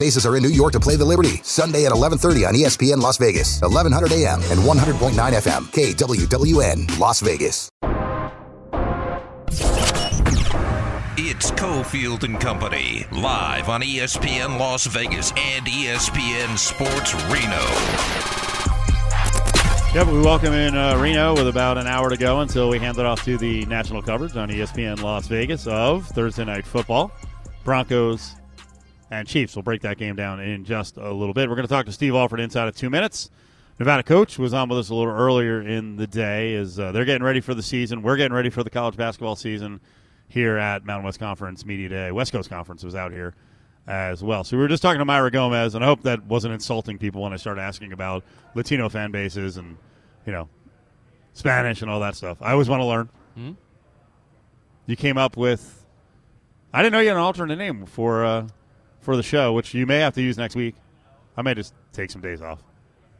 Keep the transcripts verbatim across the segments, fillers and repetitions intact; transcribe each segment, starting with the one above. Paces are in New York to play the Liberty, Sunday at eleven thirty on E S P N Las Vegas, eleven hundred A M and one hundred point nine F M, K W W N, Las Vegas. It's Cofield and Company, live on E S P N Las Vegas and E S P N Sports Reno. Yep, we welcome in uh, Reno with about an hour to go until we hand it off to the national coverage on E S P N Las Vegas of Thursday Night Football, Broncos and Chiefs. We'll break that game down in just a little bit. We're going to talk to Steve Alford inside of two minutes. Nevada coach was on with us a little earlier in the day as uh, they're getting ready for the season. We're getting ready for the college basketball season here at Mountain West Conference Media Day. West Coast Conference was out here as well. So we were just talking to Myra Gomez, and I hope that wasn't insulting people when I started asking about Latino fan bases and, you know, Spanish and all that stuff. I always want to learn. Mm-hmm. You came up with – I didn't know you had an alternate name for uh, for the show, which you may have to use next week. I may just take some days off.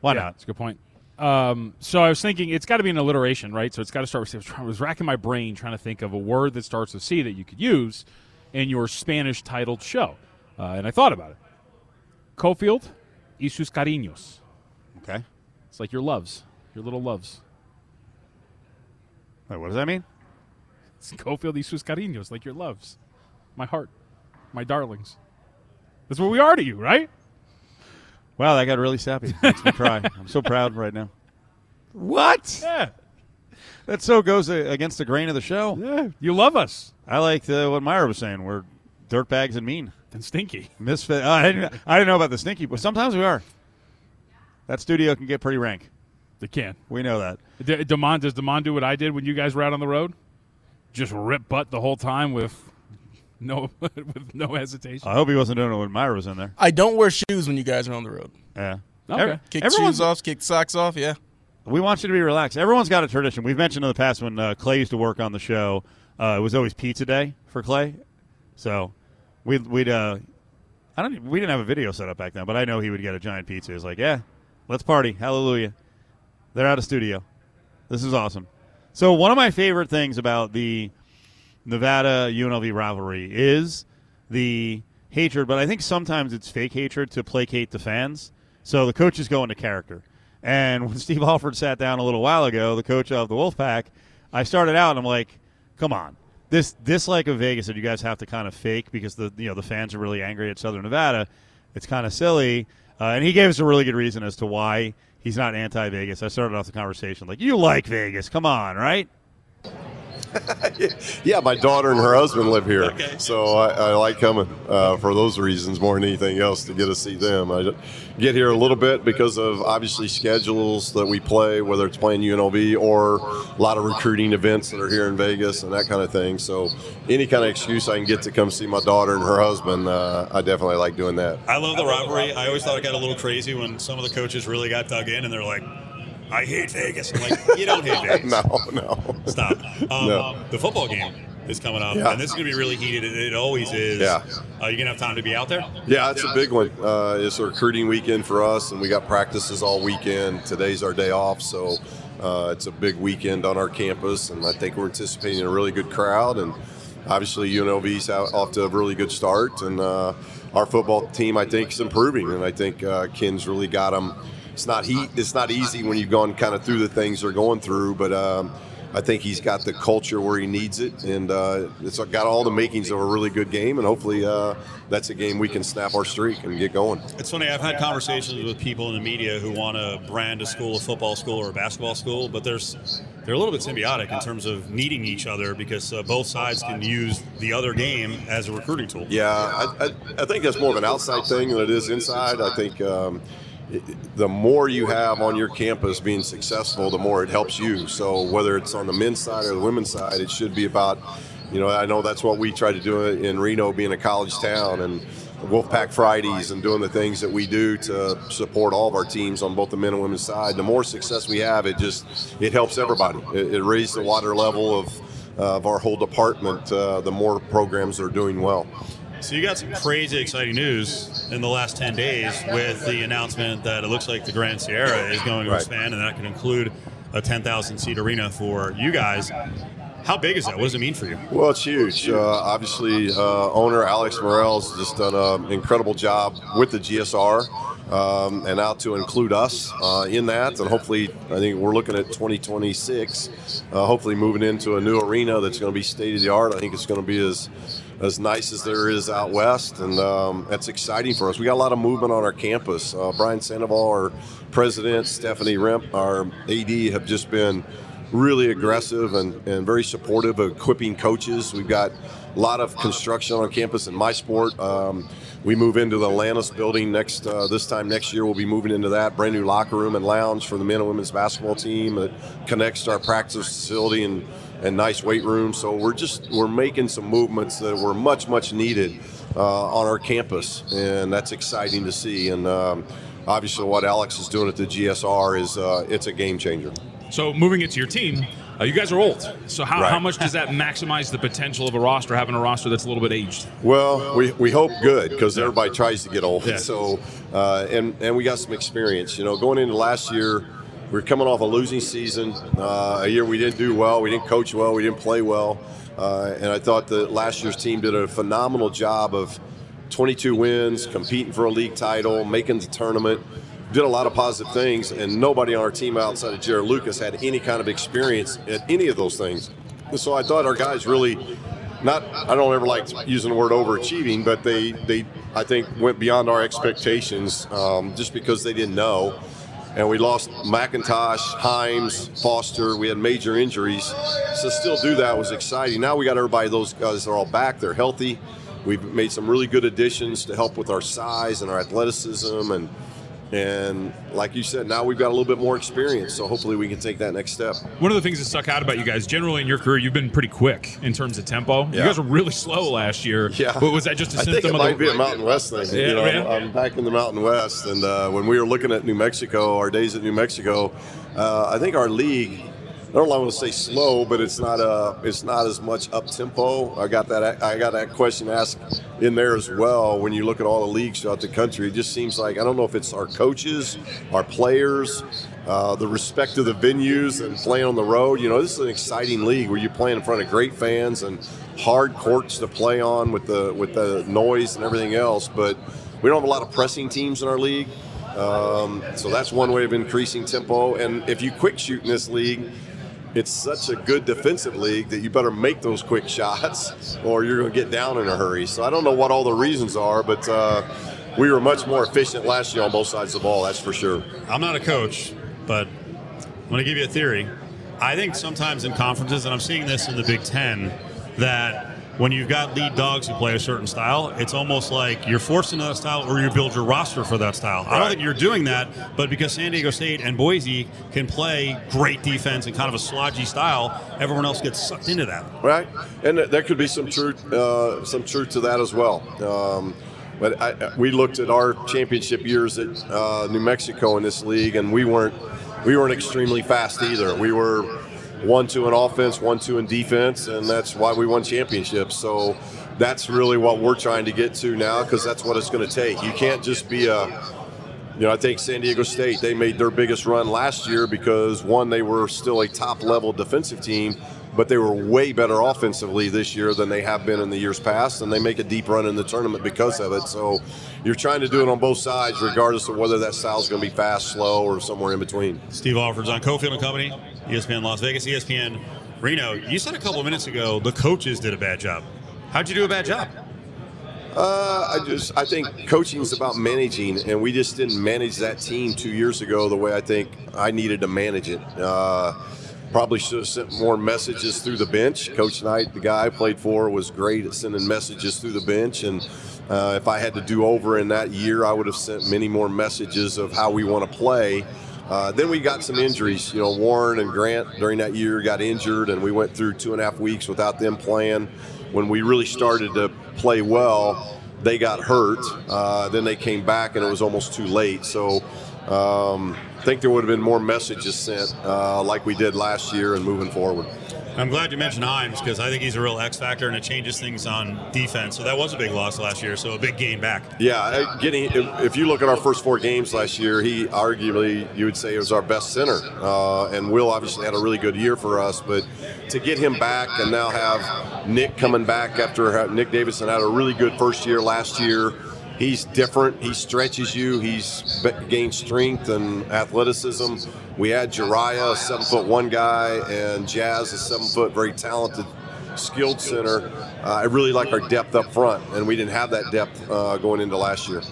Why yeah, not? That's a good point. Um, so I was thinking it's got to be an alliteration, right? So it's got to start with C. I was racking my brain trying to think of a word that starts with C that you could use in your Spanish-titled show. Uh, and I thought about it. Cofield y sus cariños. Okay. It's like your loves, your little loves. Wait, what does that mean? It's Cofield y sus cariños, like your loves. My heart, my darlings. That's what we are to you, right? Wow, that got really sappy. Makes me cry. I'm so proud right now. What? Yeah. That so goes against the grain of the show. Yeah. You love us. I like the, what Myra was saying. We're dirtbags and mean. And stinky. Misfit. Uh, I, didn't, I didn't know about the stinky, but sometimes we are. That studio can get pretty rank. It can. We know that. D- Damon, does Damon do what I did when you guys were out on the road? Just rip butt the whole time with... No, with no hesitation. I hope he wasn't doing it when Myra was in there. I don't wear shoes when you guys are on the road. Yeah. Okay. Kick Everyone's, shoes off, kick socks off, yeah. We want you to be relaxed. Everyone's got a tradition. We've mentioned in the past when uh, Clay used to work on the show, uh, it was always pizza day for Clay. So we'd, we'd – uh, I don't. we didn't have a video set up back then, but I know he would get a giant pizza. He was like, yeah, let's party. Hallelujah. They're out of studio. This is awesome. So one of my favorite things about the – Nevada U N L V rivalry is the hatred, but I think sometimes it's fake hatred to placate the fans. So the coaches go into character. And when Steve Alford sat down a little while ago, the coach of the Wolfpack, I started out and I'm like, come on. This dislike of Vegas that you guys have to kind of fake because the you know the fans are really angry at Southern Nevada, it's kind of silly. Uh, and he gave us a really good reason as to why he's not anti-Vegas. I started off the conversation like, you like Vegas, come on, right? Yeah, my daughter and her husband live here, okay. So I, I like coming uh, for those reasons more than anything else, to get to see them. I get here a little bit because of obviously schedules that we play, whether it's playing U N L V or a lot of recruiting events that are here in Vegas and that kind of thing. So any kind of excuse I can get to come see my daughter and her husband, uh, I definitely like doing that. I love the rivalry. I always thought it got a little crazy when some of the coaches really got dug in and they're like, I hate Vegas. I'm like, you don't hate Vegas. No, no. Stop. Um, no. Um, the football game is coming up, yeah. And this is going to be really heated. It always is. Yeah. Uh, you're going to have time to be out there? Yeah, it's yeah. a big one. Uh, it's a recruiting weekend for us, and we got practices all weekend. Today's our day off, so uh, it's a big weekend on our campus, and I think we're anticipating a really good crowd. And obviously, U N L V's out, off to a really good start, and uh, our football team, I think, is improving, and I think uh, Ken's really got them. It's not heat. It's not easy when you've gone kind of through the things they're going through, but um, I think he's got the culture where he needs it, and uh, it's got all the makings of a really good game, and hopefully uh, that's a game we can snap our streak and get going. It's funny. I've had conversations with people in the media who want to brand a school a football school or a basketball school, but there's they're a little bit symbiotic in terms of needing each other because uh, both sides can use the other game as a recruiting tool. Yeah, I, I, I think that's more of an outside thing than it is inside. I think um, – the more you have on your campus being successful, the more it helps you. So whether it's on the men's side or the women's side, it should be about, you know, I know that's what we try to do in Reno, being a college town, and Wolfpack Fridays and doing the things that we do to support all of our teams on both the men and women's side. The more success we have, it just, it helps everybody. It, it raises the water level of, uh, of our whole department, uh, the more programs are doing well. So you got some crazy exciting news in the last ten days with the announcement that it looks like the Grand Sierra is going to right. expand, and that can include a ten thousand seat arena for you guys. How big is that? What does it mean for you? Well, it's huge. Uh, obviously, uh, owner Alex Morrell's just done an incredible job with the G S R, um, and out to include us uh, in that. And hopefully, I think we're looking at twenty twenty-six, uh, hopefully moving into a new arena that's going to be state-of-the-art. I think it's going to be as as nice as there is out west, and um, that's exciting for us. We got a lot of movement on our campus. Uh, Brian Sandoval, our president, Stephanie Remp, our A D, have just been really aggressive and, and very supportive of equipping coaches. We've got a lot of construction on campus in my sport. Um, we move into the Atlantis building next uh, this time next year. We'll be moving into that brand new locker room and lounge for the men and women's basketball team that connects to our practice facility and and nice weight room. So we're just we're making some movements that were much much needed uh, on our campus, and that's exciting to see. And um, obviously, what Alex is doing at the G S R is uh, it's a game changer. So moving it to your team, uh, you guys are old. So how, right. how much does that maximize the potential of a roster, having a roster that's a little bit aged? Well, we, we hope good, because everybody tries to get old. Yeah. So uh, and and we got some experience. You know, going into last year, we were coming off a losing season, uh, a year we didn't do well, we didn't coach well, we didn't play well, uh, and I thought that last year's team did a phenomenal job of twenty-two wins, competing for a league title, making the tournament. Did a lot of positive things, and nobody on our team outside of Jared Lucas had any kind of experience at any of those things. And so I thought our guys really, not, I don't ever like using the word overachieving, but they, they I think, went beyond our expectations um, just because they didn't know. And we lost McIntosh, Himes, Foster. We had major injuries. So still do that was exciting. Now we got everybody, those guys are all back, they're healthy. We've made some really good additions to help with our size and our athleticism, and And like you said, now we've got a little bit more experience, so hopefully we can take that next step. One of the things that stuck out about you guys, generally in your career, you've been pretty quick in terms of tempo. Yeah. You guys were really slow last year. Yeah. But was that just a I symptom think it of it might the, be a Mountain West thing. Yeah, you know, man. I'm, I'm back in the Mountain West, and uh, when we were looking at New Mexico, our days at New Mexico, uh, I think our league, I don't want to say slow, but it's not a, it's not as much up tempo. I got that I got that question asked in there as well. When you look at all the leagues throughout the country, it just seems like, I don't know if it's our coaches, our players, uh, the respect of the venues and playing on the road. You know, this is an exciting league where you're playing in front of great fans and hard courts to play on with the with the noise and everything else. But we don't have a lot of pressing teams in our league, um, so that's one way of increasing tempo. And if you quick shoot in this league, it's such a good defensive league that you better make those quick shots or you're going to get down in a hurry. So I don't know what all the reasons are, but uh, we were much more efficient last year on both sides of the ball, that's for sure. I'm not a coach, but I'm going to give you a theory. I think sometimes in conferences, and I'm seeing this in the Big Ten, that when you've got lead dogs who play a certain style, it's almost like you're forced into that style or you build your roster for that style. Right. I don't think you're doing that, but because San Diego State and Boise can play great defense and kind of a slodgy style, everyone else gets sucked into that. Right, and there could be some truth, uh, some truth to that as well. Um, but I, we looked at our championship years at uh, New Mexico in this league, and we weren't we weren't extremely fast either. We were one two in offense, one two in defense, and that's why we won championships. So that's really what we're trying to get to now, because that's what it's going to take. You can't just be a, you know, I think San Diego State, they made their biggest run last year because, one, they were still a top-level defensive team, but they were way better offensively this year than they have been in the years past, and they make a deep run in the tournament because of it. So you're trying to do it on both sides, regardless of whether that style is going to be fast, slow, or somewhere in between. Steve Alford's on Cofield and Company, E S P N Las Vegas, E S P N Reno. You said a couple of minutes ago the coaches did a bad job. How'd you do a bad job? Uh, I just I think coaching is about managing, and we just didn't manage that team two years ago the way I think I needed to manage it. Uh, probably should have sent more messages through the bench. Coach Knight, the guy I played for, was great at sending messages through the bench, and uh, if I had to do over in that year, I would have sent many more messages of how we want to play. Uh, then we got some injuries. You know, Warren and Grant during that year got injured, and we went through two and a half weeks without them playing. When we really started to play well, they got hurt. Uh, then they came back, and it was almost too late. So um, I think there would have been more messages sent uh, like we did last year and moving forward. I'm glad you mentioned Himes because I think he's a real X factor and it changes things on defense. So that was a big loss last year, so a big gain back. Yeah, getting if, if you look at our first four games last year, he arguably, you would say, was our best center. Uh, and Will obviously had a really good year for us, but to get him back and now have Nick coming back after Nick Davidson had a really good first year last year. He's different. He stretches you. He's gained strength and athleticism. We had Jariah, a seven foot one guy, and Jazz, a seven foot, very talented, skilled center. Uh, I really like our depth up front, and we didn't have that depth uh, going into last year.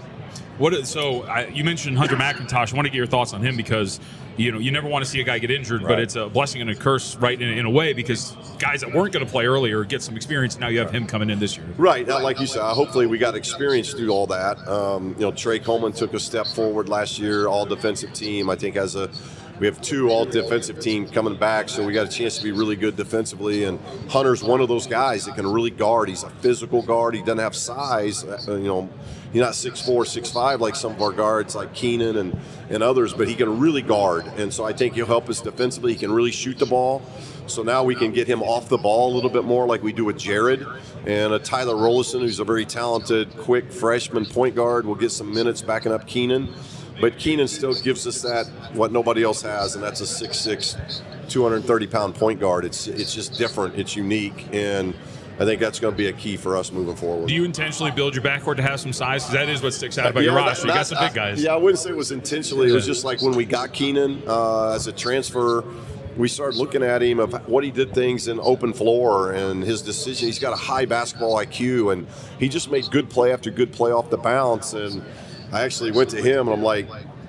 What is, so I, you mentioned Hunter McIntosh. I want to get your thoughts on him because you know you never want to see a guy get injured, right. But it's a blessing and a curse, right? In, in a way, because guys that weren't going to play earlier get some experience. And now you have him coming in this year, right? Now, like you said, hopefully we got experience through all that. Um, you know, Trey Coleman took a step forward last year, all defensive team. I think as a we have two all defensive team coming back, so we got a chance to be really good defensively. And Hunter's one of those guys that can really guard. He's a physical guard. He doesn't have size. You know, he's not six four, six five like some of our guards, like Keenan and, and others, but he can really guard. And so I think he'll help us defensively. He can really shoot the ball. So now we can get him off the ball a little bit more like we do with Jared. And a Tyler Rollison, who's a very talented, quick freshman point guard, will get some minutes backing up Keenan. But Keenan still gives us that, what nobody else has, and that's a six six, two thirty pound point guard. It's it's just different. It's unique, and I think that's going to be a key for us moving forward. Do you intentionally build your backcourt to have some size? Because that is what sticks out about yeah, your that, roster. You got some big guys. I, yeah, I wouldn't say it was intentionally. It was just like when we got Keenan uh, as a transfer, we started looking at him of what he did things in open floor and his decision. He's got a high basketball I Q, and he just made good play after good play off the bounce, and I actually went to him, and I'm like,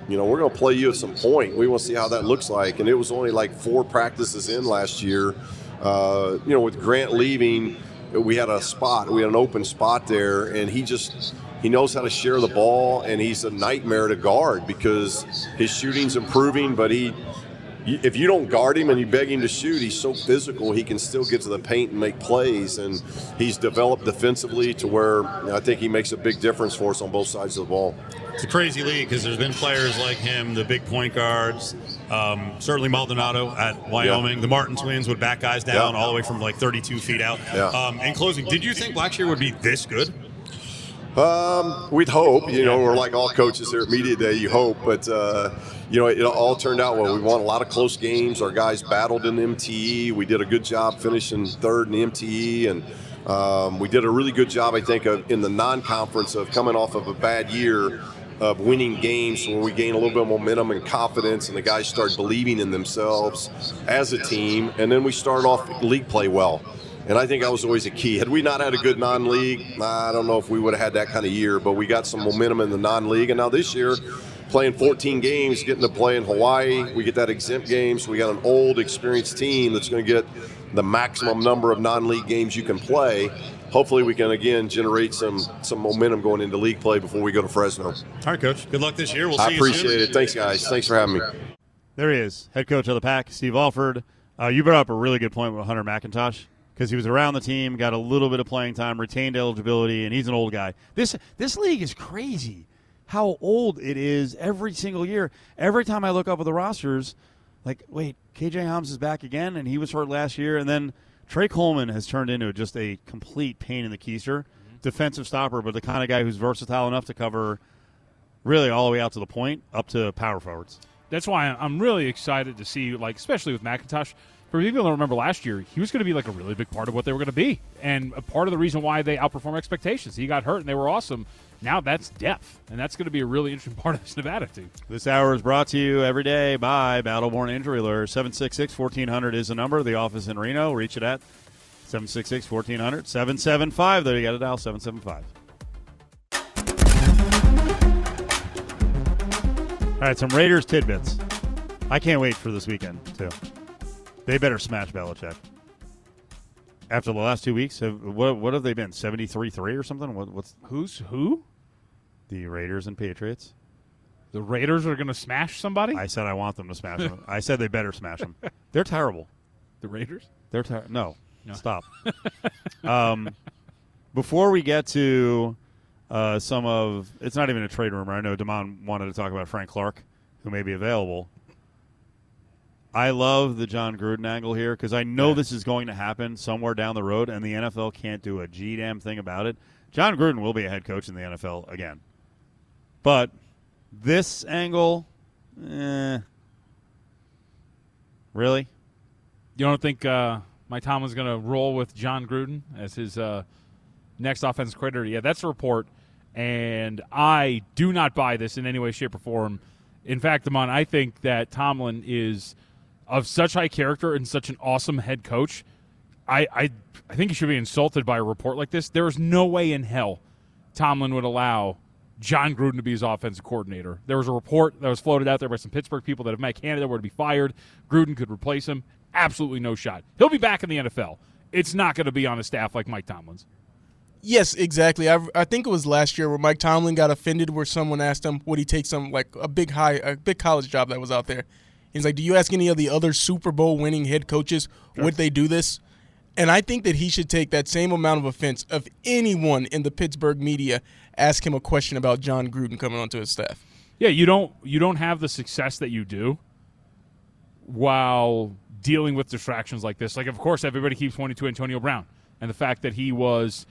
you know, we're going to play you at some point. We want to see how that looks like. And it was only like four practices in last year. Uh, you know, with Grant leaving, we had a spot. We had an open spot there, and he just – he knows how to share the ball, and he's a nightmare to guard because his shooting's improving, but he – if you don't guard him and you beg him to shoot, he's so physical he can still get to the paint and make plays. And he's developed defensively to where I think he makes a big difference for us on both sides of the ball. It's a crazy league because there's been players like him, the big point guards, um, certainly Maldonado at Wyoming. Yeah. The Martin twins would back guys down yeah. all the way from like thirty-two feet out. Yeah. Um, in closing, did you think Blackshear would be this good? Um, we'd hope, you know, we're like all coaches here at Media Day, you hope, but, uh, you know, it all turned out well. We won a lot of close games. Our guys battled in the M T E. We did a good job finishing third in the M T E, and um, we did a really good job, I think, of, in the non-conference of coming off of a bad year of winning games where we gain a little bit of momentum and confidence, and the guys start believing in themselves as a team, and then we start off league play well. And I think that was always a key. Had we not had a good non-league, I don't know if we would have had that kind of year, but we got some momentum in the non-league. And now this year, playing fourteen games, getting to play in Hawaii, we get that exempt game. So we got an old, experienced team that's going to get the maximum number of non-league games you can play. Hopefully we can, again, generate some some momentum going into league play before we go to Fresno. All right, Coach. Good luck this year. We'll see you soon. I appreciate it. Thanks, guys. Thanks for having me. There he is, head coach of the Pack, Steve Alford. Uh, you brought up a really good point with Hunter McIntosh, because he was around the team, got a little bit of playing time, retained eligibility, and he's an old guy. This this league is crazy how old it is every single year. Every time I look up at the rosters, like, wait, K J Himes is back again, and he was hurt last year. And then Trey Coleman has turned into just a complete pain in the keister, mm-hmm. defensive stopper, but the kind of guy who's versatile enough to cover really all the way out to the point, up to power forwards. That's why I'm really excited to see, like, especially with McIntosh. For people who remember last year, he was going to be like a really big part of what they were going to be, and a part of the reason why they outperformed expectations. He got hurt, and they were awesome. Now that's depth, and that's going to be a really interesting part of this Nevada team. This hour is brought to you every day by Battleborn Injury Lawyer. seven six six, fourteen hundred is the number. The office in Reno. Reach it at seven six six, fourteen hundred. seven seven five, there you got to dial seven seven five. All right, some Raiders tidbits. I can't wait for this weekend, too. They better smash Belichick. After the last two weeks, have, what what have they been? seventy-three three or something? What, what's Who's who? The Raiders and Patriots. The Raiders are going to smash somebody? I said I want them to smash them. I said they better smash them. They're terrible. The Raiders? They're ter- no, no. Stop. um, before we get to uh, some of – it's not even a trade rumor. I know Damon wanted to talk about Frank Clark, who may be available. I love the John Gruden angle here because I know yeah. this is going to happen somewhere down the road, and the N F L can't do a G-damn thing about it. John Gruden will be a head coach in the N F L again. But this angle, eh. Really? You don't think uh, Mike Tomlin's going to roll with John Gruden as his uh, next offensive coordinator? Yeah, that's the report, and I do not buy this in any way, shape, or form. In fact, Amon, I think that Tomlin is – of such high character and such an awesome head coach, I, I I think he should be insulted by a report like this. There is no way in hell Tomlin would allow John Gruden to be his offensive coordinator. There was a report that was floated out there by some Pittsburgh people that if Matt Canada were to be fired, Gruden could replace him. Absolutely no shot. He'll be back in the N F L. It's not going to be on a staff like Mike Tomlin's. Yes, exactly. I, I think it was last year where Mike Tomlin got offended where someone asked him would he take some like a big high a big college job that was out there. He's like, do you ask any of the other Super Bowl-winning head coaches would they do this? And I think that he should take that same amount of offense if anyone in the Pittsburgh media ask him a question about John Gruden coming onto his staff. Yeah, you don't you don't have the success that you do while dealing with distractions like this. Like, of course, everybody keeps pointing to Antonio Brown and the fact that he was,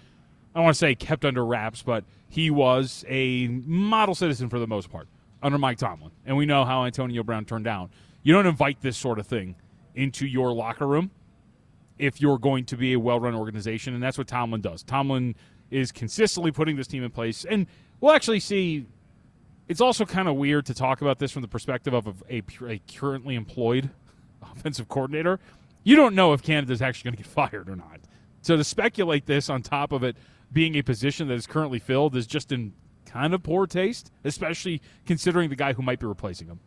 I don't want to say kept under wraps, but he was a model citizen for the most part under Mike Tomlin. And we know how Antonio Brown turned out. You don't invite this sort of thing into your locker room if you're going to be a well-run organization, and that's what Tomlin does. Tomlin is consistently putting this team in place, and we'll actually see. It's also kind of weird to talk about this from the perspective of a, a currently employed offensive coordinator. You don't know if Canada's actually going to get fired or not. So to speculate this on top of it being a position that is currently filled is just in kind of poor taste, especially considering the guy who might be replacing him.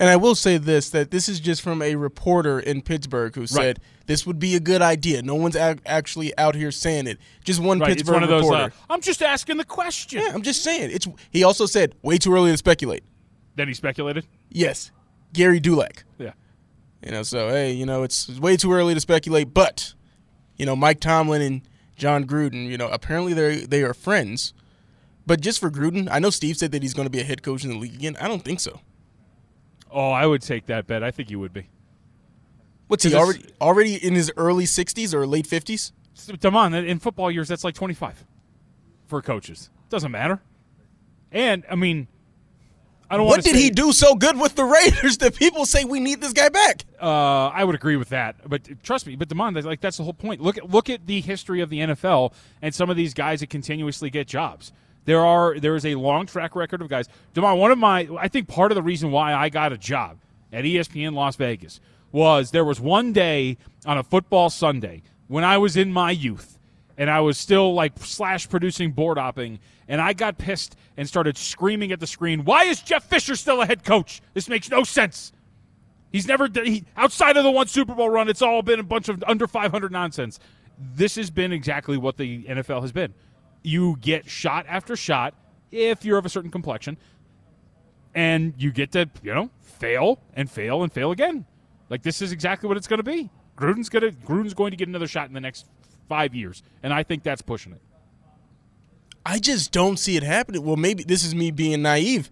And I will say this, that this is just from a reporter in Pittsburgh who said right. this would be a good idea. No one's ac- actually out here saying it. Just one right. Pittsburgh one of those, reporter. Uh, I'm just asking the question. Yeah, I'm just saying. It's. He also said, way too early to speculate. Then he speculated? Yes. Gary Dulac. Yeah. You know, so, hey, you know, it's way too early to speculate, but, you know, Mike Tomlin and John Gruden, you know, apparently they they are friends. But just for Gruden, I know Steve said that he's going to be a head coach in the league again. I don't think so. Oh, I would take that bet. I think you would be. What's he already already in his early sixties or late fifties? Come on, in football years, that's like twenty-five for coaches. Doesn't matter. And I mean, I don't. What did he do so good with the Raiders that people say we need this guy back? Uh, I would agree with that, but trust me. But Damon, like that's the whole point. Look at look at the history of the N F L and some of these guys that continuously get jobs. There are there is a long track record of guys. Damon, one of my I think part of the reason why I got a job at E S P N Las Vegas was there was one day on a football Sunday when I was in my youth and I was still like slash producing board hopping, and I got pissed and started screaming at the screen, "Why is Jeff Fisher still a head coach? This makes no sense. He's never he, outside of the one Super Bowl run, it's all been a bunch of under five hundred nonsense." This has been exactly what the N F L has been. You get shot after shot if you're of a certain complexion, and you get to, you know, fail and fail and fail again. Like, this is exactly what it's going to be. Gruden's going to Gruden's going to get another shot in the next five years, and I think that's pushing it. I just don't see it happening. Well, maybe this is me being naive,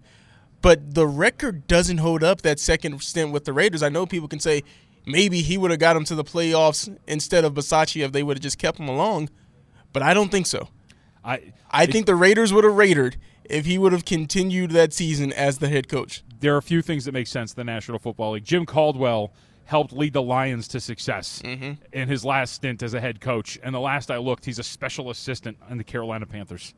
but the record doesn't hold up that second stint with the Raiders. I know people can say maybe he would have got him to the playoffs instead of Bisaccia if they would have just kept him along, but I don't think so. I I think the Raiders would have raided if he would have continued that season as the head coach. There are a few things that make sense in the National Football League. Jim Caldwell helped lead the Lions to success mm-hmm. in his last stint as a head coach, and the last I looked, he's a special assistant in the Carolina Panthers.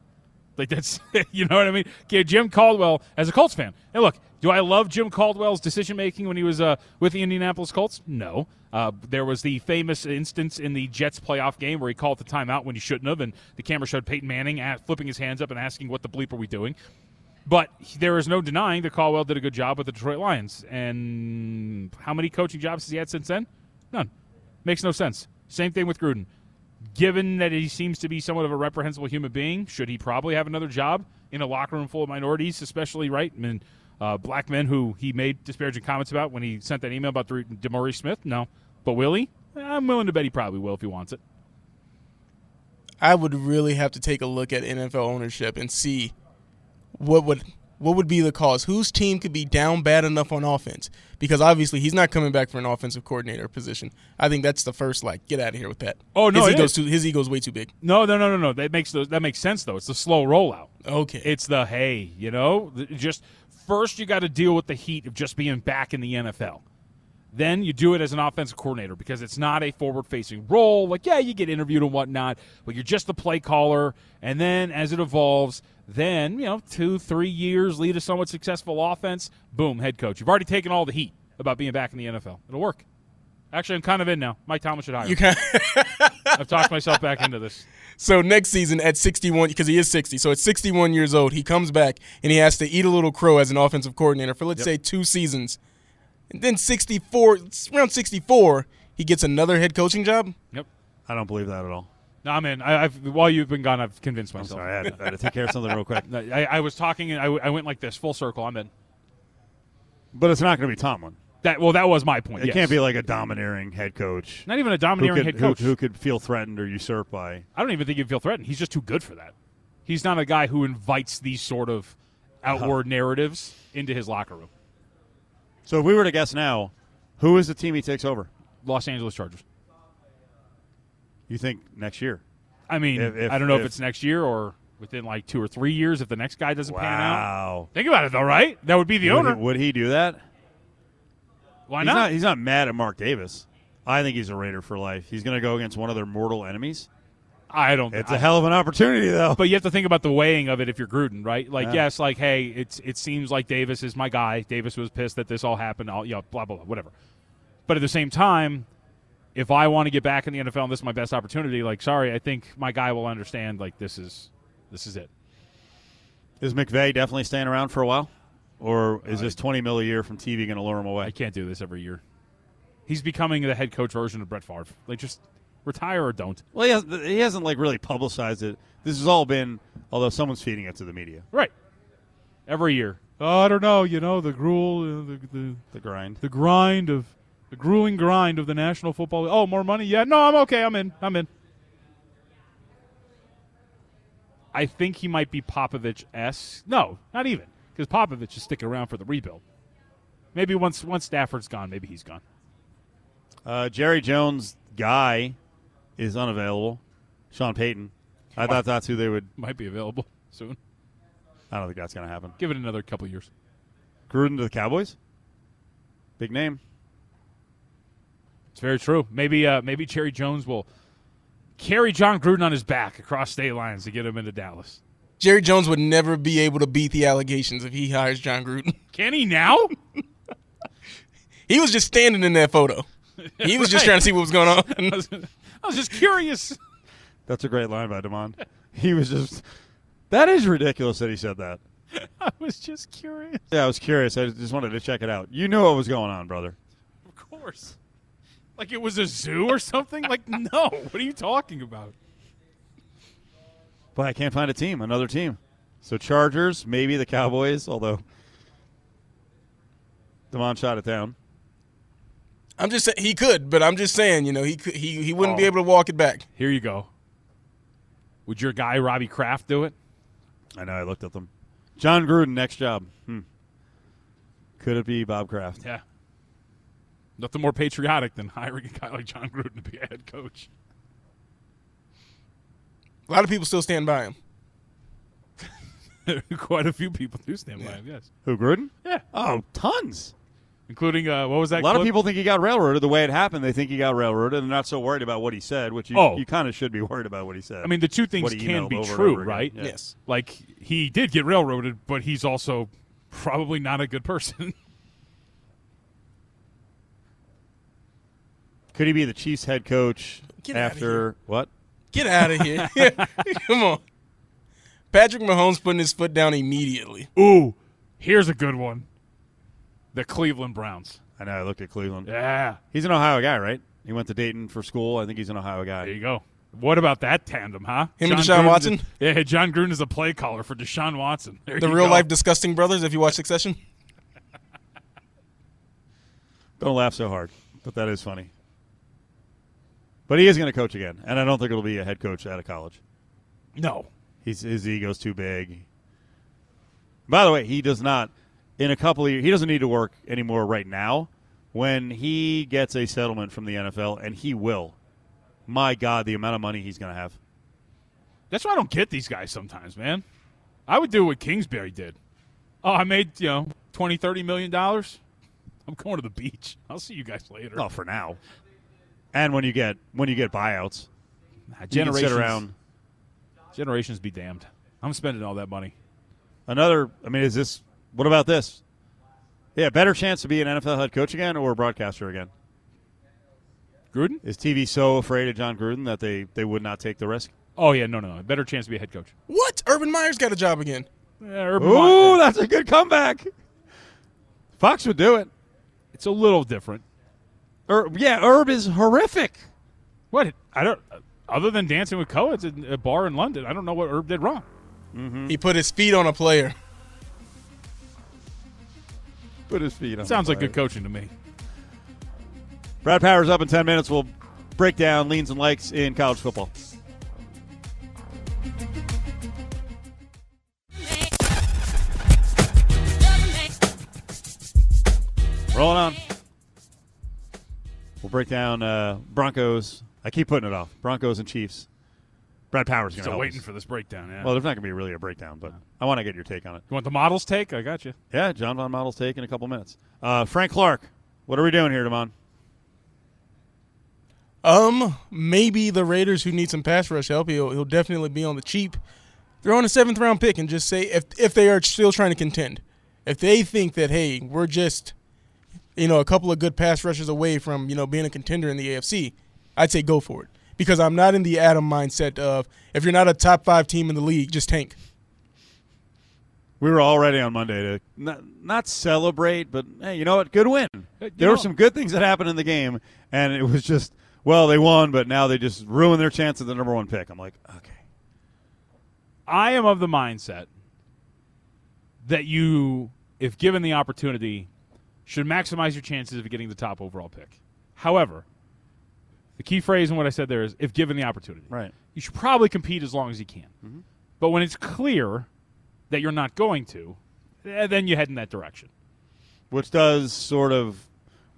Like, that's you know what I mean? Okay, Jim Caldwell, as a Colts fan. And look, do I love Jim Caldwell's decision-making when he was uh, with the Indianapolis Colts? No. Uh, there was the famous instance in the Jets playoff game where he called the timeout when he shouldn't have, and the camera showed Peyton Manning at, flipping his hands up and asking, what the bleep are we doing? But there is no denying that Caldwell did a good job with the Detroit Lions. And how many coaching jobs has he had since then? None. Makes no sense. Same thing with Gruden. Given that he seems to be somewhat of a reprehensible human being, should he probably have another job in a locker room full of minorities, especially, right, I mean, uh, black men who he made disparaging comments about when he sent that email about DeMaurice Smith? No. But will he? I'm willing to bet he probably will if he wants it. I would really have to take a look at N F L ownership and see what would what would be the cause? Whose team could be down bad enough on offense? Because obviously he's not coming back for an offensive coordinator position. I think that's the first, like, get out of here with that. Oh no, his ego's too, his ego's way too big. No, no, no, no, no. That makes the, that makes sense though. It's the slow rollout. Okay, it's the hey, you know, just first you got to deal with the heat of just being back in the N F L. Then you do it as an offensive coordinator because it's not a forward-facing role. Like, yeah, you get interviewed and whatnot, but you're just the play caller. And then as it evolves, then, you know, two, three years, lead a somewhat successful offense, boom, head coach. You've already taken all the heat about being back in the N F L. It'll work. Actually, I'm kind of in now. Mike Tomlin should hire you me. I've talked myself back into this. So next season at sixty-one, because he is sixty, so at sixty-one years old, he comes back and he has to eat a little crow as an offensive coordinator for, let's yep. say, two seasons. And then sixty-four, around sixty-four, he gets another head coaching job? Yep. I don't believe that at all. No, I'm in. I, I've, while you've been gone, I've convinced myself. I'm sorry, I had, I had to take care of something real quick. No, I, I was talking, and I, I went like this, full circle. I'm in. But it's not going to be Tomlin. That, well, that was my point, It yes. can't be like a domineering head coach. Not even a domineering could, head coach. Who, who could feel threatened or usurped by. I don't even think he'd feel threatened. He's just too good for that. He's not a guy who invites these sort of outward uh-huh. narratives into his locker room. So if we were to guess now, who is the team he takes over? Los Angeles Chargers. You think next year? I mean, if, if, I don't know if, if it's next year or within like two or three years if the next guy doesn't wow. pan out. Wow. Think about it, though, right? That would be the would owner. He, would he do that? Why he's not? not? He's not mad at Mark Davis. I think he's a Raider for life. He's going to go against one of their mortal enemies. I don't think It's I, a hell of an opportunity, though. But you have to think about the weighing of it if you're Gruden, right? Like, yeah. yes, like, hey, it's it seems like Davis is my guy. Davis was pissed that this all happened, all, you know, blah, blah, blah, whatever. But at the same time, if I want to get back in the N F L and this is my best opportunity, like, sorry, I think my guy will understand, like, this is this is it. Is McVay definitely staying around for a while? Or is uh, this twenty mil a year from T V going to lure him away? I can't do this every year. He's becoming the head coach version of Brett Favre. Like, just – retire or don't. Well, he hasn't, he hasn't, like, really publicized it. This has all been, although someone's feeding it to the media. Right. Every year. Oh, I don't know. You know, the gruel, uh, the, the the grind. The grind of, the grueling grind of the National Football League. Oh, more money? Yeah. No, I'm okay. I'm in. I'm in. I think he might be Popovich-esque. No, not even. Because Popovich is sticking around for the rebuild. Maybe once, once Stafford's gone, maybe he's gone. Uh, Jerry Jones, guy. Is unavailable. Sean Payton. I thought that's who they would. Might be available soon. I don't think that's going to happen. Give it another couple of years. Gruden to the Cowboys? Big name. It's very true. Maybe uh, maybe Jerry Jones will carry John Gruden on his back across state lines to get him into Dallas. Jerry Jones would never be able to beat the allegations if he hires John Gruden. Can he now? He was just standing in that photo. He was right. just trying to see what was going on. I was just curious. That's a great line by Damon. He was just – that is ridiculous that he said that. I was just curious. Yeah, I was curious. I just wanted to check it out. You knew what was going on, brother. Of course. Like it was a zoo or something? Like, no. What are you talking about? But I can't find a team, another team. So Chargers, maybe the Cowboys, although Damon shot it down. I'm just saying he could, but I'm just saying, you know, he could, he he wouldn't oh. be able to walk it back. Here you go. Would your guy Robbie Kraft do it? I know I looked at them. John Gruden next job. Hmm. Could it be Bob Kraft? Yeah. Nothing more patriotic than hiring a guy like John Gruden to be a head coach. A lot of people still stand by him. Quite a few people do stand yeah. by him. Yes. Who, Gruden? Yeah. Oh, tons. Including, uh, what was that? A lot clip? of people think he got railroaded. The way it happened, they think he got railroaded, and they're not so worried about what he said, which you, oh. you kind of should be worried about what he said. I mean, the two things can be true, right? Yeah. Yes. Like, he did get railroaded, but he's also probably not a good person. Could he be the Chiefs head coach Get after what? Get out of here. Come on. Patrick Mahomes putting his foot down immediately. Ooh, here's a good one. The Cleveland Browns. I know. I looked at Cleveland. Yeah. He's an Ohio guy, right? He went to Dayton for school. I think he's an Ohio guy. There you go. What about that tandem, huh? Him and Deshaun Watson? Yeah, John Gruden is a play caller for Deshaun Watson. The real-life disgusting brothers, if you watch Succession. Don't laugh so hard, but that is funny. But he is going to coach again, and I don't think it'll be a head coach out of college. No. He's, his ego's too big. By the way, he does not, in a couple of years, he doesn't need to work anymore right now. When he gets a settlement from the N F L, and he will, my God, the amount of money he's going to have. That's why I don't get these guys sometimes, man. I would do what Kingsbury did. Oh, I made, you know, twenty, thirty million dollars. I'm going to the beach. I'll see you guys later. Oh, for now. And when you get when you get buyouts, nah, generations, you can sit around. Generations be damned. I'm spending all that money. Another, I mean, is this, what about this? Yeah, better chance to be an N F L head coach again or a broadcaster again? Gruden? Is T V so afraid of John Gruden that they, they would not take the risk? Oh, yeah, no, no, no. Better chance to be a head coach. What? Urban Meyer's got a job again. Yeah, Urban Ooh, Meyer. That's a good comeback. Fox would do it. It's a little different. Herb, yeah, Herb is horrific. What? I don't. Other than dancing with Coeds at a bar in London, I don't know what Herb did wrong. Mm-hmm. He put his feet on a player. Put his feet on. Sounds like good coaching to me. Brad Powers up in ten minutes. We'll break down leans and likes in college football. Rolling on. We'll break down uh, Broncos. I keep putting it off. Broncos and Chiefs. Brad Powers going to help waiting us. For this breakdown. Yeah. Well, there's not going to be really a breakdown, but no. I want to get your take on it. You want the Models' take? I got you. Yeah, John Von Models' take in a couple minutes. Uh, Frank Clark, what are we doing here, Damon? Um, maybe the Raiders who need some pass rush help. He'll, he'll definitely be on the cheap. Throw in a seventh round pick and just say if if they are still trying to contend, if they think that hey, we're just you know a couple of good pass rushers away from you know being a contender in the A F C, I'd say go for it. Because I'm not in the Adam mindset of if you're not a top five team in the league, just tank. We were all ready on Monday to not, not celebrate, but hey, you know what? Good win. You there know, were some good things that happened in the game, and it was just, well, they won, but now they just ruined their chance at the number one pick. I'm like, okay. I am of the mindset that you, if given the opportunity, should maximize your chances of getting the top overall pick. However, the key phrase in what I said there is, if given the opportunity. Right. You should probably compete as long as you can. Mm-hmm. But when it's clear that you're not going to, then you head in that direction. Which does sort of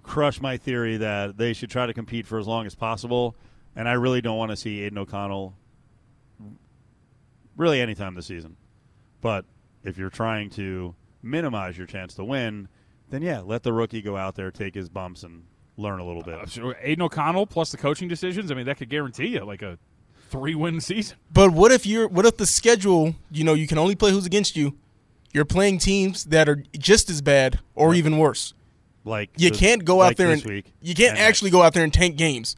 crush my theory that they should try to compete for as long as possible, and I really don't want to see Aiden O'Connell really any time this season. But if you're trying to minimize your chance to win, then, yeah, let the rookie go out there, take his bumps, and learn a little bit. Uh, sure. Aiden O'Connell plus the coaching decisions. I mean, that could guarantee you like a three-win season. But what if you're? What if the schedule? You know, you can only play who's against you. You're playing teams that are just as bad or even worse. Like you the, can't go out like there and week. you can't and actually next. go out there and tank games.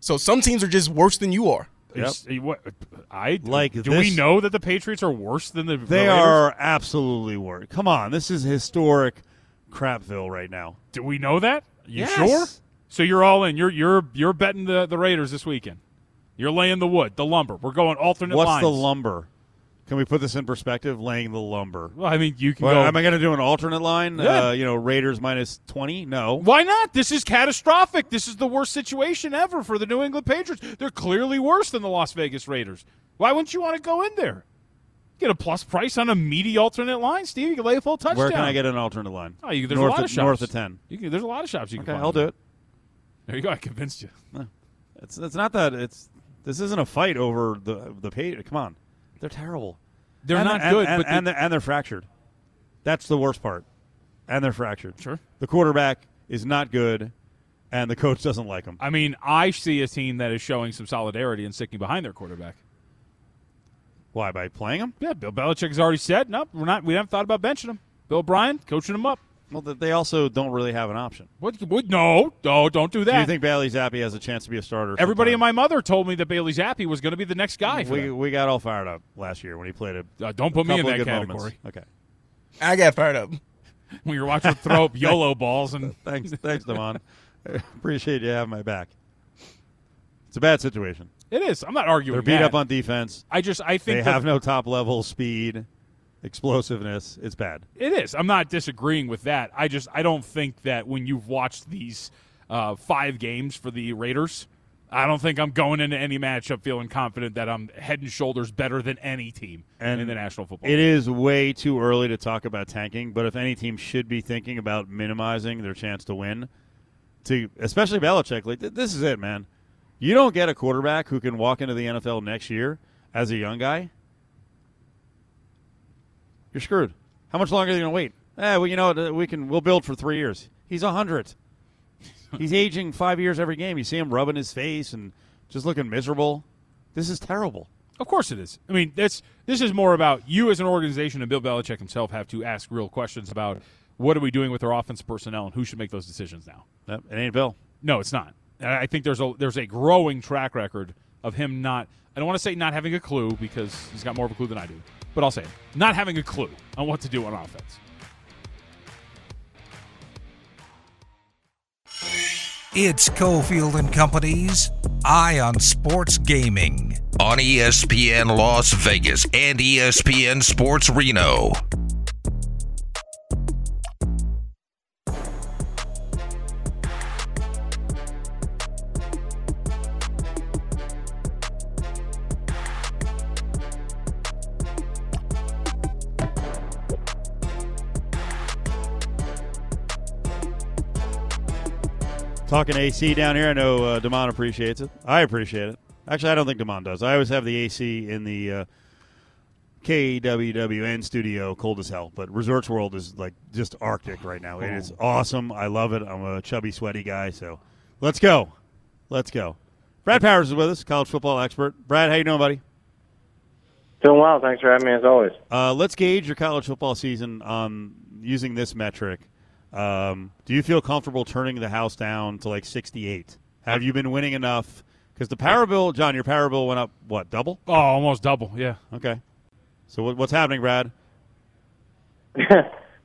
So some teams are just worse than you are. Yep. What, I like. Do this, we know that the Patriots are worse than the? They Raiders? Are absolutely worse. Come on, this is historic crapville right now. Do we know that? You yes. sure? So you're all in. You're you're you're betting the, the Raiders this weekend. You're laying the wood, the lumber. We're going alternate What's lines. What's the lumber? Can we put this in perspective? Laying the lumber. Well, I mean, you can well, go. Am I going to do an alternate line? Yeah. Uh, you know, Raiders minus twenty? No. Why not? This is catastrophic. This is the worst situation ever for the New England Patriots. They're clearly worse than the Las Vegas Raiders. Why wouldn't you want to go in there? Get a plus price on a meaty alternate line, Steve. You can lay a full touchdown. Where can I get an alternate line? Oh, you, there's north a lot of, of shops. North of ten. You can, there's a lot of shops you can okay, find. I'll do it. There you go. I convinced you. No. It's it's not that. It's This isn't a fight over the the pay. Come on. They're terrible. They're and, not and, good. And, but and, they, and, they're, and they're fractured. That's the worst part. And they're fractured. Sure. The quarterback is not good, and the coach doesn't like him. I mean, I see a team that is showing some solidarity and sticking behind their quarterback. Why, by playing him? Yeah, Bill Belichick has already said, nope, we're not, we haven't thought about benching him. Bill O'Brien, coaching him up. Well, they also don't really have an option. What? what no, no, don't do that. Do you think Bailey Zappi has a chance to be a starter? Everybody sometime? And my mother told me that Bailey Zappi was going to be the next guy. We we got all fired up last year when he played a uh, Don't put me in that category. Moments. Okay. I got fired up. When you were watching throw up YOLO balls. and Thanks, thanks, Damon. I appreciate you having my back. It's a bad situation. It is. I'm not arguing that. They're beat that. up on defense. I just, I think. They have no top-level speed, explosiveness. It's bad. It is. I'm not disagreeing with that. I just, I don't think that when you've watched these uh, five games for the Raiders, I don't think I'm going into any matchup feeling confident that I'm head and shoulders better than any team and in the National Football League. It is way too early to talk about tanking, but if any team should be thinking about minimizing their chance to win, to especially Belichick, like, th- this is it, man. You don't get a quarterback who can walk into the N F L next year as a young guy. You're screwed. How much longer are you going to wait? Eh, well, you know, we can, we'll build for three years. He's one hundred. He's aging five years every game. You see him rubbing his face and just looking miserable. This is terrible. Of course it is. I mean, that's, this is more about you as an organization, and Bill Belichick himself have to ask real questions about what are we doing with our offensive personnel and who should make those decisions now. It ain't Bill. No, it's not. I think there's a there's a growing track record of him not – I don't want to say not having a clue because he's got more of a clue than I do, but I'll say it. Not having a clue on what to do on offense. It's Cofield and Company's Eye on Sports Gaming on E S P N Las Vegas and E S P N Sports Reno. Talking A C down here. I know uh, Damon appreciates it. I appreciate it. Actually, I don't think Damon does. I always have the A C in the uh, K W W N studio, cold as hell. But Resorts World is like just Arctic right now. It is awesome. I love it. I'm a chubby, sweaty guy. So let's go. Let's go. Brad Powers is with us, college football expert. Brad, how you doing, buddy? Doing well. Thanks for having me, as always. Uh, let's gauge your college football season on using this metric. Um, do you feel comfortable turning the house down to like sixty-eight? Have you been winning enough? Because the power bill, John, your power bill went up, what, double? Oh, almost double, yeah. Okay. So what, what's happening, Brad?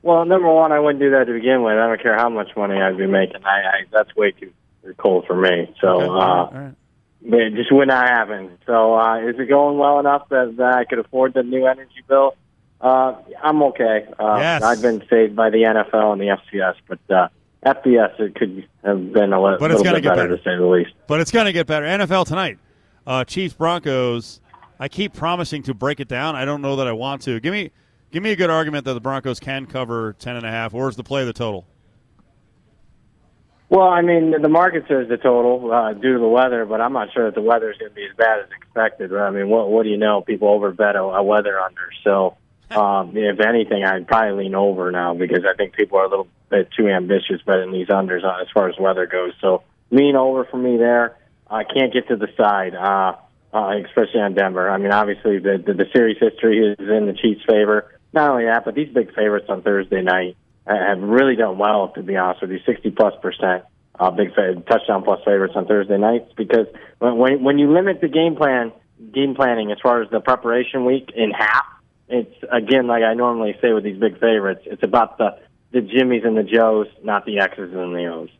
Well, number one, I wouldn't do that to begin with. I don't care how much money I'd be making. I, I that's way too cold for me. So okay. uh, All right. It just would not happen. So uh, is it going well enough that, that I could afford the new energy bill? Uh, I'm okay. Uh, yes. I've been saved by the N F L and the F C S, but uh, F B S, it could have been a little, but it's little bit get better, better, to say the least. But it's going to get better. N F L tonight, uh, Chiefs Broncos. I keep promising to break it down. I don't know that I want to. Give me, give me a good argument that the Broncos can cover ten and a half. Where's the play? The total. Well, I mean, the market says the total uh, due to the weather, but I'm not sure that the weather is going to be as bad as expected. Right? I mean, what what do you know? People overbet a, a weather under, so. Um, if anything, I'd probably lean over now because I think people are a little bit too ambitious betting these unders on, as far as weather goes. So lean over for me there. I can't get to the side, uh, uh, especially on Denver. I mean, obviously, the, the, the series history is in the Chiefs' favor. Not only that, but these big favorites on Thursday night have really done well, to be honest with you, sixty-plus percent uh, big fav- touchdown-plus favorites on Thursday nights because when, when, when you limit the game plan, game planning as far as the preparation week in half, it's, again, like I normally say with these big favorites, it's about the, the Jimmies and the Joes, not the X's and the O's.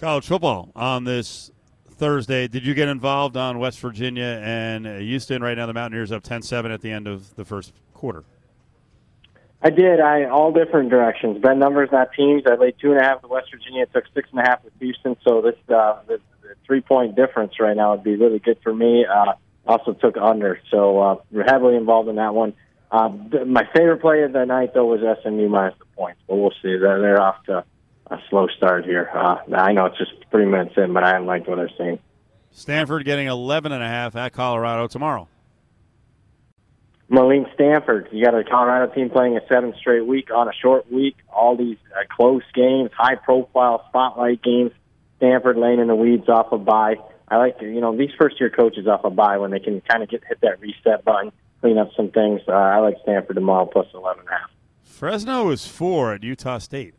College football on this Thursday. Did you get involved on West Virginia and Houston? Right now the Mountaineers up ten seven at the end of the first quarter. I did. I all different directions. Bet numbers, not teams. I laid two and a half with West Virginia. It took six and a half with Houston, so this, uh, this three-point difference right now would be really good for me. Uh Also took under, so uh, we're heavily involved in that one. Uh, th- my favorite play of the night, though, was S M U minus the points, but we'll see. They're, they're off to a slow start here. Uh, I know it's just three minutes in, but I haven't liked what I've seen. Stanford getting eleven and a half at Colorado tomorrow. Moline Stanford. You got a Colorado team playing a seventh straight week on a short week. All these uh, close games, high-profile spotlight games. Stanford laying in the weeds off a bye. I like to, you know, these first-year coaches off a bye when they can kind of get hit that reset button, clean up some things. Uh, I like Stanford tomorrow, plus eleven and a half. Fresno is four at Utah State.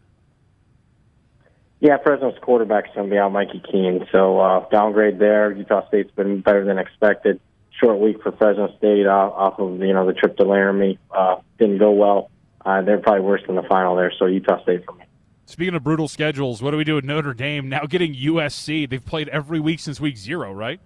Yeah, Fresno's quarterback's going to be out, Mikey Keene. So uh, downgrade there. Utah State's been better than expected. Short week for Fresno State uh, off of, you know, the trip to Laramie. Uh, didn't go well. Uh, they're probably worse than the final there, so Utah State for me. Speaking of brutal schedules, what do we do with Notre Dame? Now getting U S C. They've played every week since week zero, right?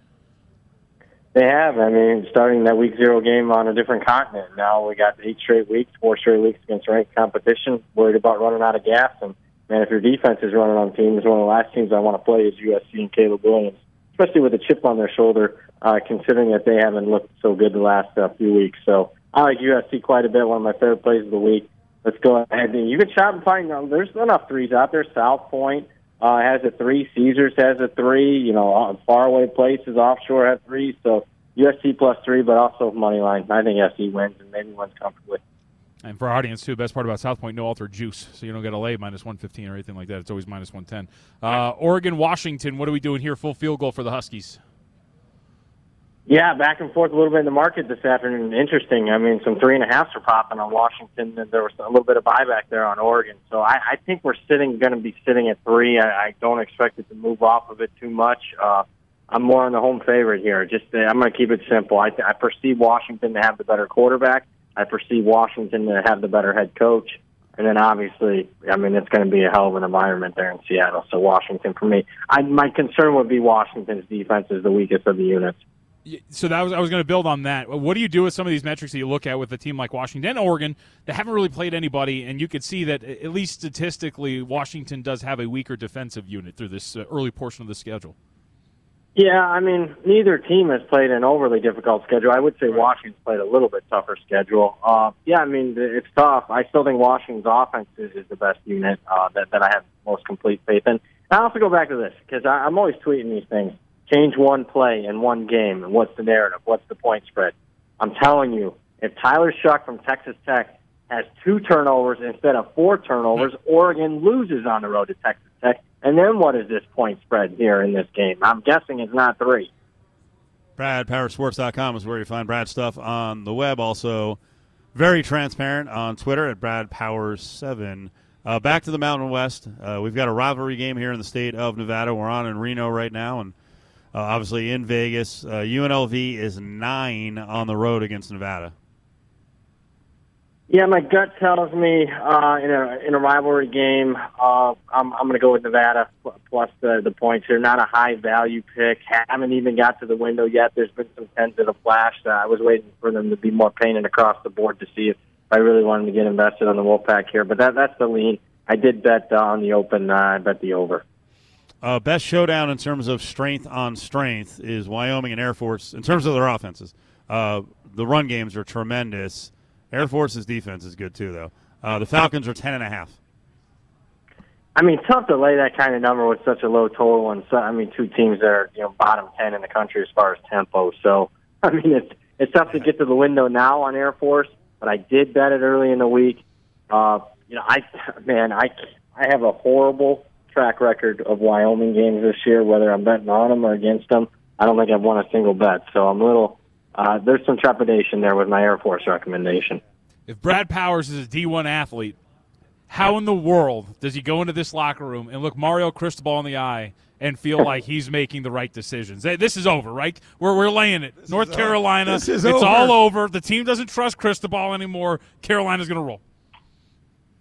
They have. I mean, starting that week zero game on a different continent. Now we got eight straight weeks, four straight weeks against ranked competition. Worried about running out of gas. And, man, if your defense is running on teams, one of the last teams I want to play is U S C and Caleb Williams. especially with a chip on their shoulder, uh, considering that they haven't looked so good the last uh, few weeks. So I like U S C quite a bit, one of my favorite plays of the week. Let's go ahead. And you can shop and find them. There's enough threes out there. South Point uh, has a three. Caesars has a three. You know, faraway places, offshore have threes. So U S C plus three, but also money line. I think U S C wins, and maybe wins comfortably. And for our audience, too, the best part about South Point, no altered juice. So you don't get a lay minus one fifteen or anything like that. It's always minus one ten. Uh, Oregon, Washington, what are we doing here? Full field goal for the Huskies. Yeah, back and forth a little bit in the market this afternoon. Interesting. I mean, some three-and-a-halves are popping on Washington, and there was a little bit of buyback there on Oregon. So I, I think we're sitting, going to be sitting at three. I, I don't expect it to move off of it too much. Uh, I'm more on the home favorite here. Just uh, I'm going to keep it simple. I, I perceive Washington to have the better quarterback. I perceive Washington to have the better head coach. And then, obviously, I mean, it's going to be a hell of an environment there in Seattle. So Washington, for me, I, my concern would be Washington's defense is the weakest of the units. So that was I was going to build on that. What do you do with some of these metrics that you look at with a team like Washington and Oregon that haven't really played anybody, and you could see that, at least statistically, Washington does have a weaker defensive unit through this early portion of the schedule? Yeah, I mean, neither team has played an overly difficult schedule. I would say Washington's played a little bit tougher schedule. Uh, yeah, I mean, it's tough. I still think Washington's offense is, is the best unit uh, that, that I have most complete faith in. And I also go back to this because I'm always tweeting these things. Change one play in one game, and what's the narrative? What's the point spread? I'm telling you, if Tyler Shuck from Texas Tech has two turnovers instead of four turnovers, Oregon loses on the road to Texas Tech. And then what is this point spread here in this game? I'm guessing it's not three. Brad Powers Sports dot com is where you find Brad's stuff on the web. Also, very transparent on Twitter at Brad Powers seven. Uh, back to the Mountain West. Uh, we've got a rivalry game here in the state of Nevada. We're on in Reno right now, and uh, obviously in Vegas. Uh, U N L V is nine on the road against Nevada. Yeah, my gut tells me uh, in a in a rivalry game, uh, I'm I'm going to go with Nevada plus the the points here. Not a high value pick. Haven't even got to the window yet. There's been some tens that have flashed. Uh, I was waiting for them to be more painted across the board to see if I really wanted to get invested on the Wolfpack here. But that that's the lean. I did bet uh, on the open. Uh, I bet the over. Uh, best showdown in terms of strength on strength is Wyoming and Air Force in terms of their offenses. Uh, the run games are tremendous. Air Force's defense is good, too, though. Uh, the Falcons are ten and a half. I mean, tough to lay that kind of number with such a low total. And so, I mean, two teams that are, you know, bottom ten in the country as far as tempo. So, I mean, it's, it's tough to get to the window now on Air Force, but I did bet it early in the week. Uh, you know, I man, I, I have a horrible track record of Wyoming games this year, whether I'm betting on them or against them. I don't think I've won a single bet, so I'm a little... Uh, there's some trepidation there with my Air Force recommendation. If Brad Powers is a D one athlete, how in the world does he go into this locker room and look Mario Cristobal in the eye and feel like he's making the right decisions? Hey, this is over, right? We're, we're laying it. This North Carolina, it's over. all over. The team doesn't trust Cristobal anymore. Carolina's going to roll.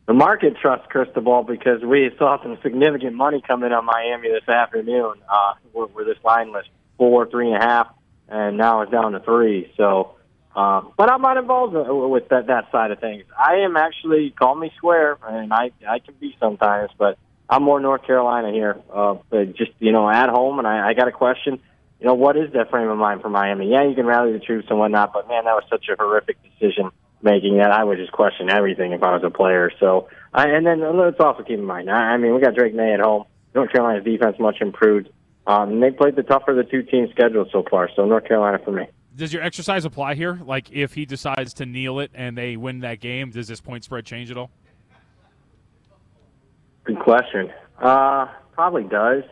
The market trusts Cristobal because we saw some significant money come in on Miami this afternoon uh, where, where this line was four, three and a half. And now it's down to three. So, um, but I'm not involved with that, that side of things. I am actually, call me swear, and I I can be sometimes, but I'm more North Carolina here. Uh, but just, you know, at home, and I, I got a question, you know, what is that frame of mind for Miami? Yeah, you can rally the troops and whatnot, but, man, that was such a horrific decision making that I would just question everything if I was a player. So, I, and then let's also keep in mind, I, I mean, we got Drake May at home. North Carolina's defense much improved. Um, they played the tougher of the two teams scheduled so far, so North Carolina for me. Does your exercise apply here? Like, if he decides to kneel it and they win that game, does this point spread change at all? Good question. Uh, probably does.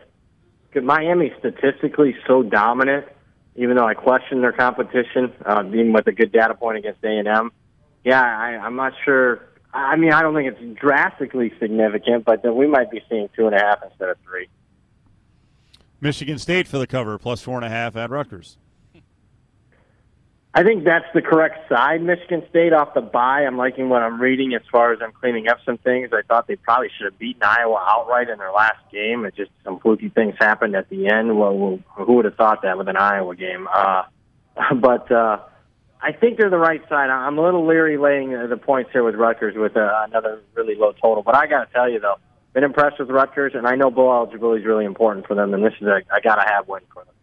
Because Miami's statistically so dominant, even though I question their competition, uh, even with a good data point against A and M. Yeah, I, I'm not sure. I mean, I don't think it's drastically significant, but then we might be seeing two and a half instead of three. Michigan State for the cover, plus four and a half at Rutgers. I think that's the correct side. Michigan State off the bye. I'm liking what I'm reading as far as I'm cleaning up some things. I thought they probably should have beaten Iowa outright in their last game. It just some fluky things happened at the end. Well, who would have thought that with an Iowa game? Uh, but uh, I think they're the right side. I'm a little leery laying the points here with Rutgers with uh, another really low total. But I got to tell you, though, been impressed with Rutgers, and I know bowl eligibility is really important for them, and this is a, a gotta-have win for them.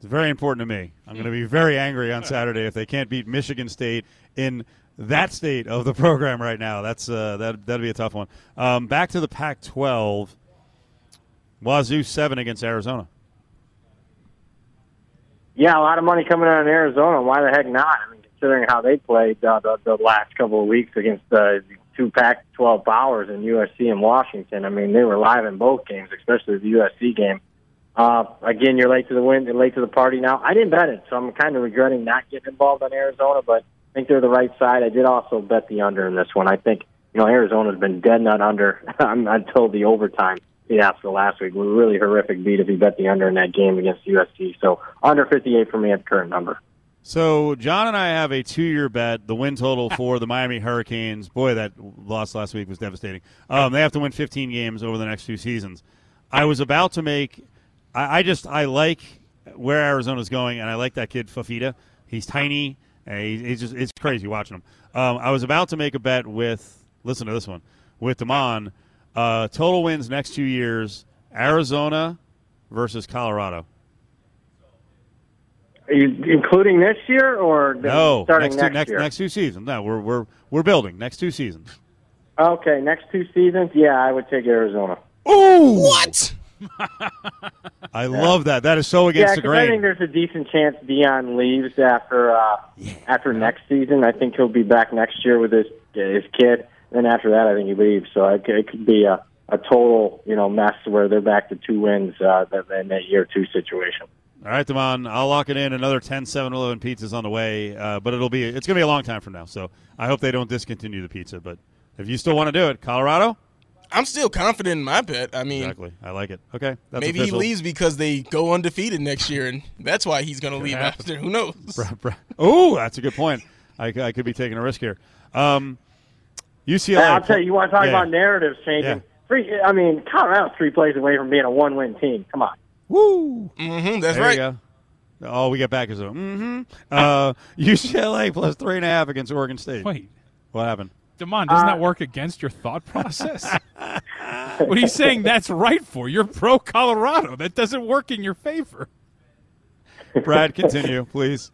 It's very important to me. I'm going to be very angry on Saturday if they can't beat Michigan State in that state of the program right now. That's uh, that that'd be a tough one. Um, back to the Pac twelve. Wazoo seven against Arizona. Yeah, a lot of money coming out of Arizona. Why the heck not? I mean, considering how they played uh, the, the last couple of weeks against the uh, two Pac twelve powers in U S C and Washington. I mean, they were live in both games, especially the U S C game. Uh, again, you're late to the win, late to the party now. I didn't bet it, so I'm kind of regretting not getting involved on Arizona, but I think they're the right side. I did also bet the under in this one. I think, you know, Arizona's been dead nut under until the overtime fiasco last week. It was a really horrific beat if you bet the under in that game against U S C. So under fifty-eight for me at the current number. So John and I have a two-year bet, the win total for the Miami Hurricanes. Boy, that loss last week was devastating. Um, they have to win fifteen games over the next two seasons. I was about to make – I just – I like where Arizona's going, and I like that kid Fafita. He's tiny. And he, he's just, it's crazy watching him. Um, I was about to make a bet with – listen to this one – with Damon. Uh, total wins next two years, Arizona versus Colorado. Are you including this year or no? Starting next, next, two, next year? Next two seasons. No, we're we're we're building next two seasons. Okay, next two seasons. Yeah, I would take Arizona. Ooh, what? I yeah. love that. That is so against yeah, the grain. I think there's a decent chance Deion leaves after uh, yeah. after next season. I think he'll be back next year with his his kid. Then after that, I think he leaves. So it could, it could be a, a total you know mess where they're back to two wins uh, in that year two situation. All right, Damon, I'll lock it in. Another ten seven eleven pizzas on the way, uh, but it'll be it's going to be a long time from now. So I hope they don't discontinue the pizza. But if you still want to do it, Colorado? I'm still confident in my bet. I mean, exactly. I like it. Okay. That's maybe official. He leaves because they go undefeated next year, and that's why he's going to leave happen. After. Who knows? Oh, that's a good point. I, I could be taking a risk here. Um, U C L A. Hey, I'll tell you, you want to talk yeah. about narratives changing. Yeah. Three, I mean, Colorado's three plays away from being a one-win team. Come on. Woo! Mm-hmm, that's there right. You go. All we got back is a mm-hmm. Uh, U C L A plus three and a half against Oregon State. Wait. What happened? Damon, doesn't uh, that work against your thought process? What are you saying that's right for? You're pro-Colorado. That doesn't work in your favor. Brad, continue, please.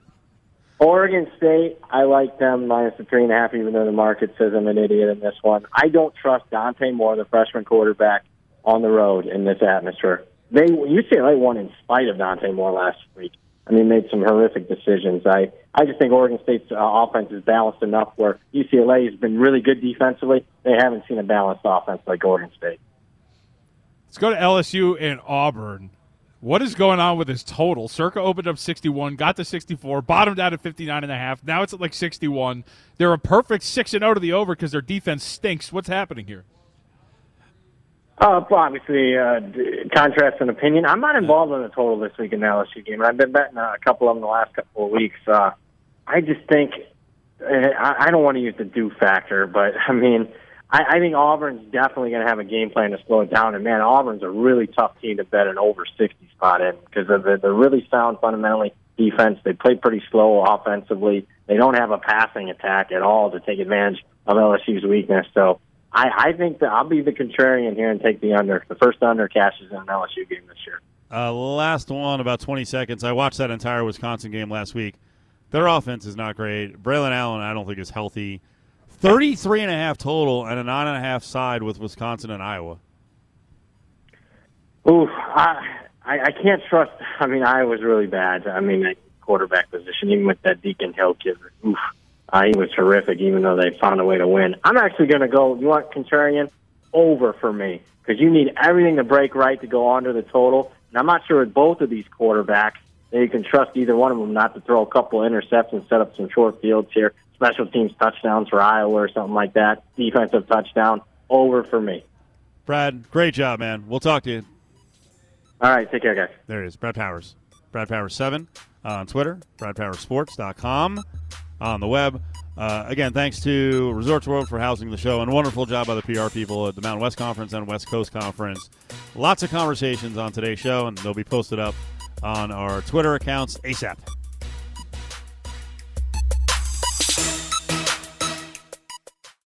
Oregon State, I like them minus the three and a half, even though the market says I'm an idiot in this one. I don't trust Dante Moore, the freshman quarterback, on the road in this atmosphere. They U C L A won in spite of Dante Moore last week. I mean, made some horrific decisions. I, I just think Oregon State's uh, offense is balanced enough where U C L A has been really good defensively. They haven't seen a balanced offense like Oregon State. Let's go to L S U and Auburn. What is going on with this total? Circa opened up sixty-one, got to sixty-four, bottomed out at fifty-nine and a half. Now it's at like sixty-one. They're a perfect six and oh to the over because their defense stinks. What's happening here? Uh, obviously, uh, contrast and opinion. I'm not involved in the total this week in the L S U game. I've been betting a couple of them the last couple of weeks. Uh, I just think I don't want to use the do factor, but, I mean, I think Auburn's definitely going to have a game plan to slow it down. And, man, Auburn's a really tough team to bet an over sixty spot in because they're really sound fundamentally defense. They play pretty slow offensively. They don't have a passing attack at all to take advantage of L S U's weakness, so I, I think that I'll be the contrarian here and take the under. The first under cashes in an L S U game this year. Uh, last one, about twenty seconds. I watched that entire Wisconsin game last week. Their offense is not great. Braylon Allen, I don't think, is healthy. thirty-three and a half total and a nine and a half side with Wisconsin and Iowa. Ooh, I, I, I can't trust. I mean, Iowa's really bad. I mean, quarterback position, even with that Deacon Hill kid. Oof. Uh, he was terrific, even though they found a way to win. I'm actually going to go, you want contrarian? Over for me, because you need everything to break right to go onto the total. And I'm not sure with both of these quarterbacks that you can trust either one of them not to throw a couple of interceptions, set up some short fields here, special teams touchdowns for Iowa or something like that, defensive touchdown, over for me. Brad, great job, man. We'll talk to you. All right, take care, guys. There he is, Brad Powers. Brad Powers seven on Twitter, brad powers sports dot com. On the web. Uh, again, thanks to Resorts World for housing the show, and wonderful job by the P R people at the Mountain West Conference and West Coast Conference. Lots of conversations on today's show, and they'll be posted up on our Twitter accounts ASAP.